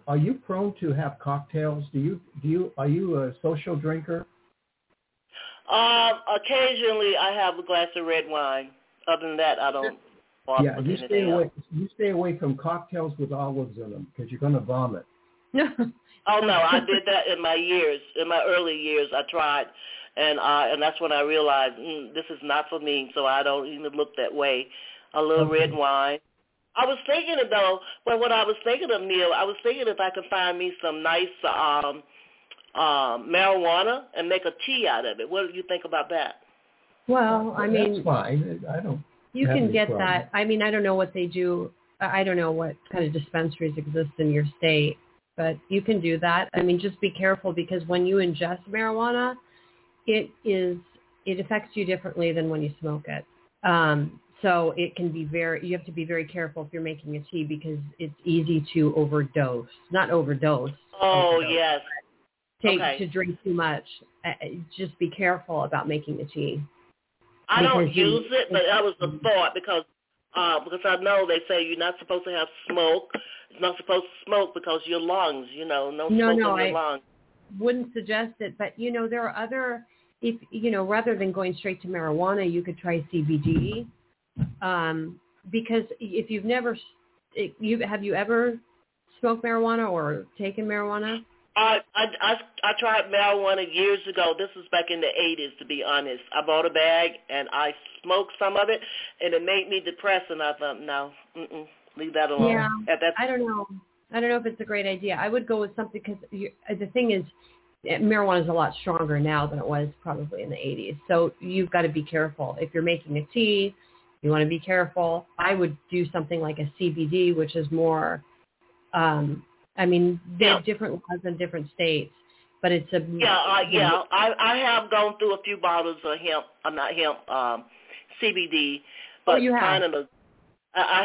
Are you prone to have cocktails? Are you a social drinker? Occasionally, I have a glass of red wine. Other than that, I don't. Yeah, you stay away. You stay away from cocktails with olives in them because you're going to vomit. Oh no, I did that in my years. In my early years, I tried, and that's when I realized this is not for me. So I don't even look that way. A little red wine. I was thinking though, when I was thinking of Neil, I was thinking if I could find me some nice marijuana and make a tea out of it. What do you think about that? Well, I mean, that's fine. I don't. You can get that. I mean, I don't know what they do. I don't know what kind of dispensaries exist in your state, but you can do that. I mean, just be careful because when you ingest marijuana, it affects you differently than when you smoke it. So it can be you have to be very careful if you're making a tea because it's easy to overdose. Not overdose. Oh, overdose, yes. To drink too much. Just be careful about making a tea. I don't use it, but that was the thought because I know they say you're not supposed to have smoke. You're not supposed to smoke because your lungs, lungs. Wouldn't suggest it, but there are other, rather than going straight to marijuana, you could try CBD. Because if you've never, have you ever smoked marijuana or taken marijuana? I tried marijuana years ago. This was back in the 80s, to be honest. I bought a bag and I smoked some of it, and it made me depressed. And I thought, no, leave that alone. Yeah, I don't know if it's a great idea. I would go with something because the thing is, marijuana is a lot stronger now than it was probably in the 80s. So you've got to be careful if you're making a tea. You want to be careful. I would do something like a CBD, which is more. They have different laws in different states, but it's a... I have gone through a few bottles of hemp, CBD, but I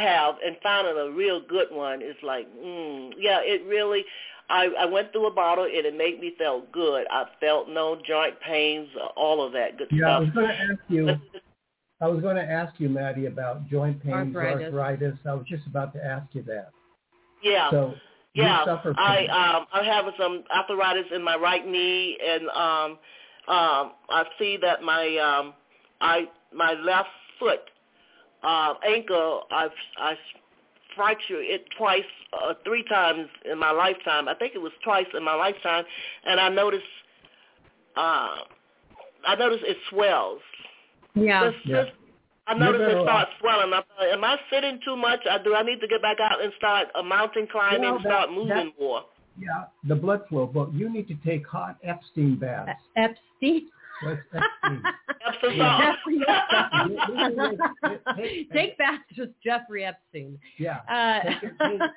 have, and finding a real good one is like, it really, I went through a bottle and it made me feel good. I felt no joint pains, all of that good stuff. I was going to ask you, Maddie, about joint pains, arthritis. I was just about to ask you that. Yeah. So, I'm having some arthritis in my right knee, and I see that my my left foot ankle, I fractured it three times in my lifetime. I think it was twice in my lifetime, and I noticed it swells. Yeah. I noticed it starts swelling. Am I sitting too much? Do I need to get back out and start mountain climbing and start moving more? Yeah, the blood flow. But you need to take hot Epstein baths. Epstein? What's Epstein? Epstein. Take baths with Jeffrey Epstein. Yeah.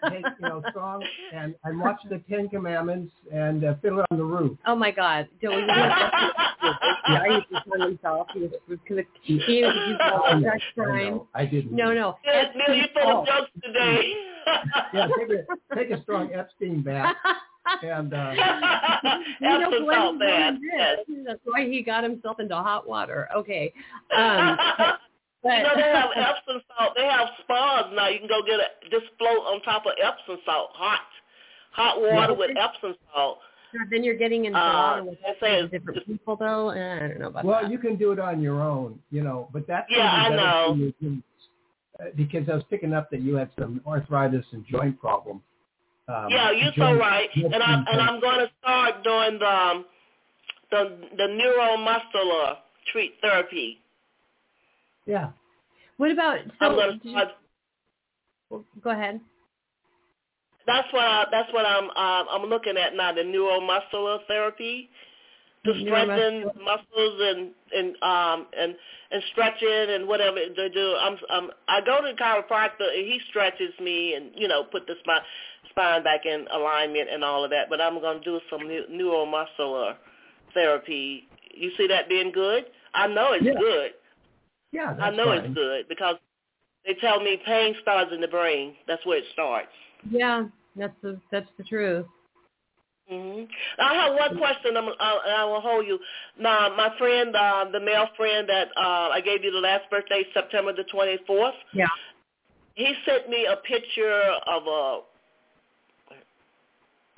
Take strong and watch The Ten Commandments and Fiddler on the Roof. Oh, my God. I didn't. No. Neil, you full of jokes today. Yeah, take a strong Epstein bath. And Epstein bath. That's why he got himself into hot water. Okay. They have Epsom salt. They have spas now. You can go get just float on top of Epsom salt, hot water with Epsom salt. Then you're getting into a lot of different people, though. I don't know about that. Well, you can do it on your own, but that's I know. Because I was picking up that you had some arthritis and joint problems. You're so right. And I'm going to start doing the neuromuscular therapy. Yeah. What about? Go ahead. That's what I'm looking at now, the neuromuscular therapy to strengthen muscles and stretching and whatever they do. I go to the chiropractor and he stretches me and put the spine back in alignment and all of that. But I'm going to do some neuromuscular therapy. You see that being good? I know it's good. Yeah, that's it's good because they tell me pain starts in the brain. That's where it starts. Yeah. That's the truth. Mm-hmm. I have one question, and I will hold you. Now, my friend, the male friend that I gave you the last birthday, September the 24th, he sent me a picture of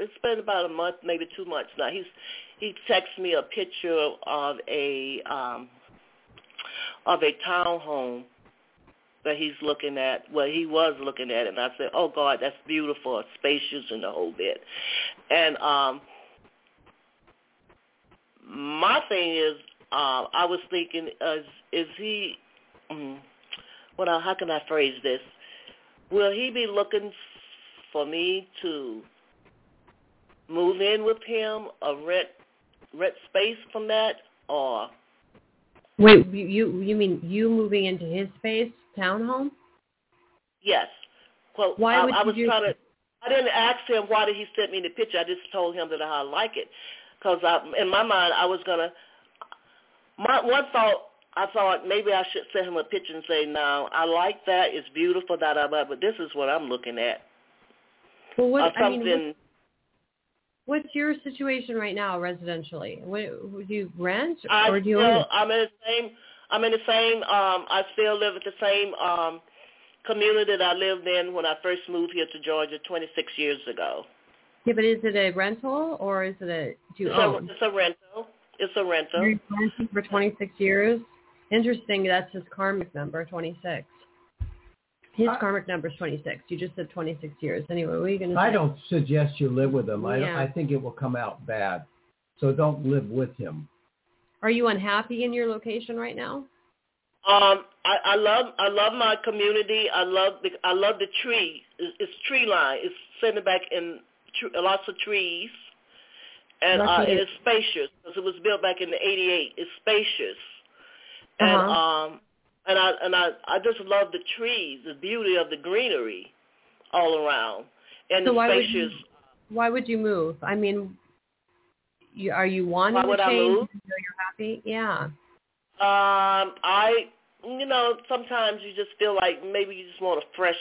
It's been about a month, maybe 2 months now. He texted me a picture of a townhome that he's looking at, well, he was looking at it, and I said, oh, God, that's beautiful, spacious and the whole bit. And my thing is, I was thinking, is he, well, how can I phrase this? Will he be looking for me to move in with him or rent space from that, or? Wait, you mean you moving into his space, townhome? Yes. Well, why would I was you trying to. I didn't ask him why did he send me the picture. I just told him that I like it, because in my mind I was gonna. My one thought, I thought maybe I should send him a picture and say, no, I like that. It's beautiful. Da da da. But this is what I'm looking at. Well, what I mean, what's your situation right now, residentially? What, do you rent or do you own? I'm in the same. I still live at the same community that I lived in when I first moved here to Georgia 26 years ago. Yeah, but is it a rental or is it do you own? It's a rental. You're renting for 26 years. Interesting. That's his karmic number, 26. His karmic number is 26. You just said 26 years. Anyway, what are you going to say? I don't suggest you live with him. Yeah. I think it will come out bad. So don't live with him. Are you unhappy in your location right now? I love my community. I love the tree. It's tree line. It's centered back in lots of trees, and it's spacious because it was built back in the '88. It's spacious, and I just love the trees, the beauty of the greenery, all around, and so the spacious. Why would you move? I mean. Are you wanting to change? Until you're happy? Yeah. Sometimes you just feel like maybe you just want a fresh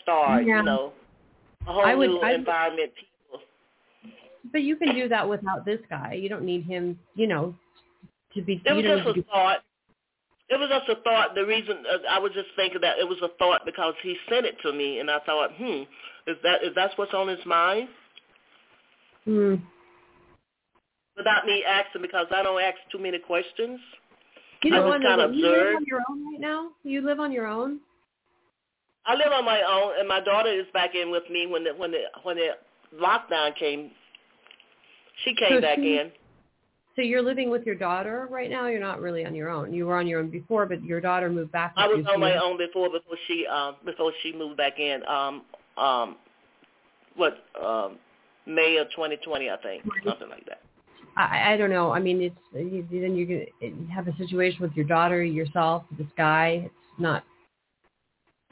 start, yeah. A whole new environment, people. But you can do that without this guy. You don't need him, to be... It was just a thought. It was just a thought. The reason I was just thinking that it was a thought because he sent it to me, and I thought, is that what's on his mind? Hmm. Without me asking, because I don't ask too many questions. You live on your own right now? You live on your own? I live on my own, and my daughter is back in with me when the lockdown came. She came back in. So you're living with your daughter right now? You're not really on your own. You were on your own before, but your daughter moved back. I was on my own before she moved back in. May of 2020, I think, something like that. I don't know. I mean, then you can have a situation with your daughter, yourself, this guy. It's not.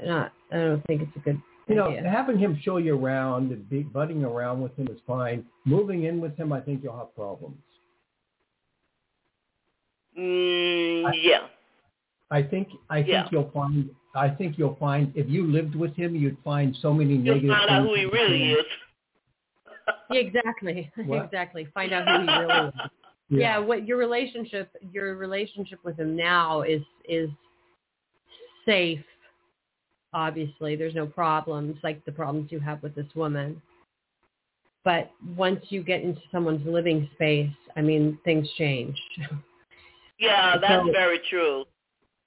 I don't think it's a good idea. Having him show you around and butting around with him is fine. Moving in with him, I think you'll have problems. Yeah. I think you'll find if you lived with him, you'd find so many negative things. You'll find out who he really is. Exactly. What? Exactly. Find out who he really is. Yeah. What your relationship with him now is safe. Obviously, there's no problems like the problems you have with this woman. But once you get into someone's living space, I mean, things change. Yeah, that's very true.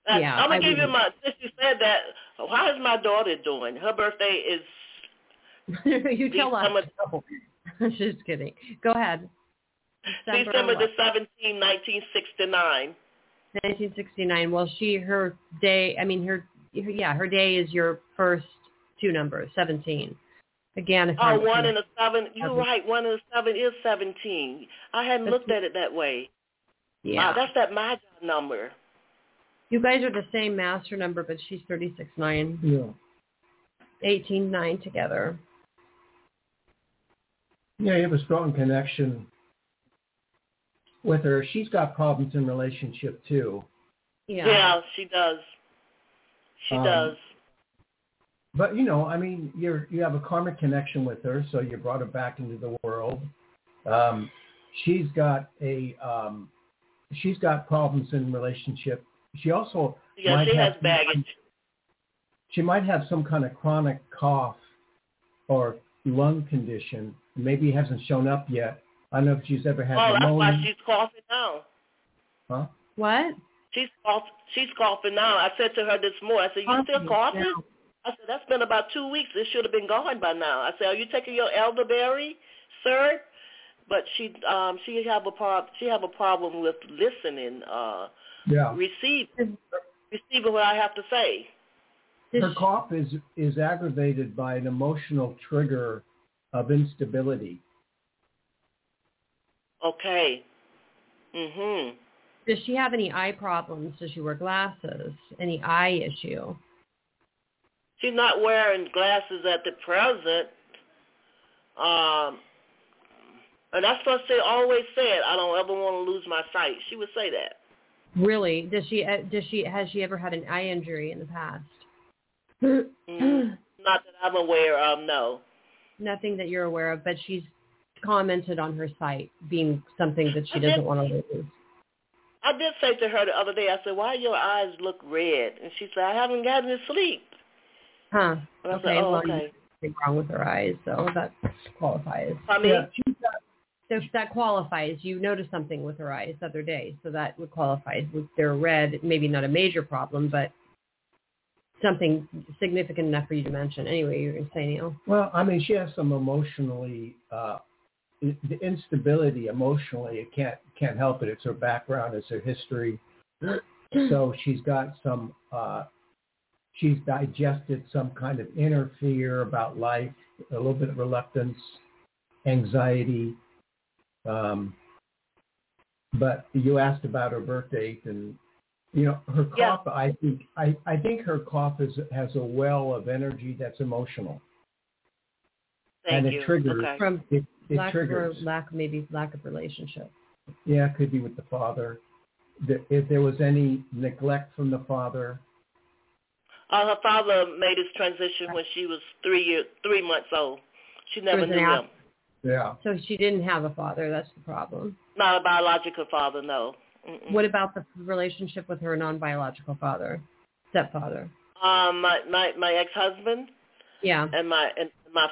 Yeah, I'm gonna give you my. Since you said that, how is my daughter doing? Her birthday is. You tell us. I'm just kidding. Go ahead. December the 17th, 1969. 1969. Well, her day is your first two numbers, 17. Again, if oh, 1 and a 7. You're right. 1 and a 7 is 17. I hadn't looked at it that way. Yeah. Wow, that's that magic number. You guys are the same master number, but she's 36.9. Yeah. 18.9 together. Yeah, you have a strong connection with her. She's got problems in relationship, too. Yeah, she does. She does. But, you have a karmic connection with her, so you brought her back into the world. She's got problems in relationship. She also she has baggage. She might have some kind of chronic cough or lung condition Maybe hasn't shown up yet. I don't know if she's ever had pneumonia. Well, that's why she's coughing now. Huh? What? She's coughing now. I said to her this morning, I said, you still coughing? Now. I said, that's been about 2 weeks. It should have been gone by now. I said, are you taking your elderberry syrup? But she have a problem with listening, receiving what I have to say. Her cough is aggravated by an emotional trigger of instability. Okay. Mm-hmm. Does she have any eye problems? Does she wear glasses? Any eye issue? She's not wearing glasses at the present. And that's what she always said. I don't ever want to lose my sight. She would say that. Really? Has she ever had an eye injury in the past? Not that I'm aware of, no. Nothing that you're aware of, but she's commented on her sight being something that she doesn't want to lose. I did say to her the other day, I said, why do your eyes look red? And she said, I haven't gotten to sleep. Huh. And I said, oh, okay. Nothing wrong with her eyes, so that qualifies. I mean, so that qualifies. You noticed something with her eyes the other day, so that would qualify. They're red, maybe not a major problem, but something significant enough for you to mention. Anyway, you're going to say, Neil. Well, I mean, she has some the instability emotionally. It can't help it. It's her background. It's her history. So she's got some. She's digested some kind of inner fear about life, a little bit of reluctance, anxiety. But you asked about her birth date, and you know her cough. Yeah. I think her cough has a well of energy that's emotional. Thank you. It triggers from lack of relationship. Yeah, it could be with the father. If there was any neglect from the father. Her father made his transition when she was 3 months old. She never knew him. Yeah. So she didn't have a father. That's the problem. Not a biological father, no. Mm-mm. What about the relationship with her non-biological father, stepfather? My ex-husband. Yeah. And my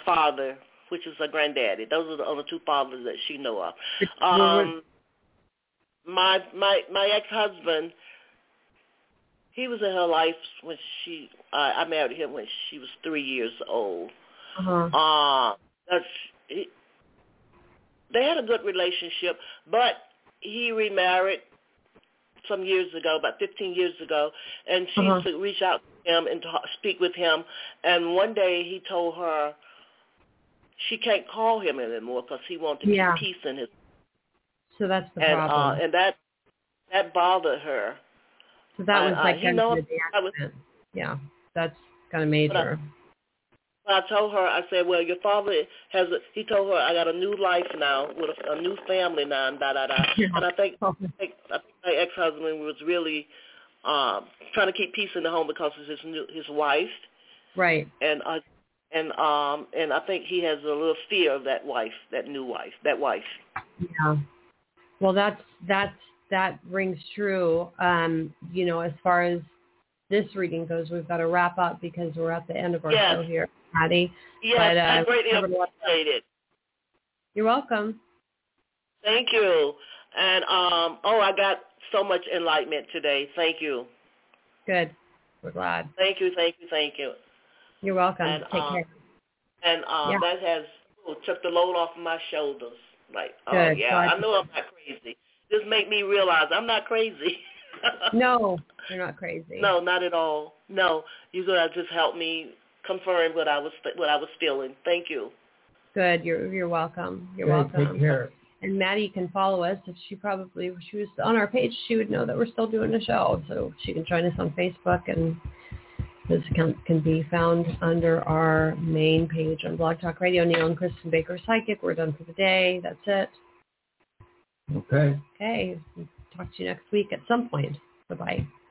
father, which is her granddaddy. Those are the only two fathers that she know of. My ex-husband. He was in her life when I married him when she was 3 years old. Uh-huh. They had a good relationship, but he remarried some years ago, about 15 years ago, and she used to reach out to him and speak with him. And one day he told her she can't call him anymore because he wanted to keep peace in his. So that's the problem. And that bothered her. So that was like that's kind of major. But I told her, I said, well, your father he told her, I got a new life now with a new family now and da-da-da. And I think my ex-husband was really trying to keep peace in the home because of his wife. Right. And I think he has a little fear of that wife. Yeah. Well, that rings true, as far as this reading goes. We've got to wrap up because we're at the end of our show here, Patty. Yes, but, I greatly appreciate it. You're welcome. Thank you. And, I got so much enlightenment today. Thank you. Good. We're glad. Thank you. You're welcome. And, take care. And that has took the load off my shoulders. Like, good. I know I'm not crazy. This make me realize I'm not crazy. No, you're not crazy. No, not at all. No, you're gonna just help me confirm what I was feeling. Thank you. Good. You're welcome. You're welcome. Take care. And Maddie can follow us. If she was on our page, she would know that we're still doing a show, so she can join us on Facebook. And this account can be found under our main page on Blog Talk Radio. Neil and Kristen Baker Psychic. We're done for the day. That's it. Okay. We'll talk to you next week at some point. Bye-bye.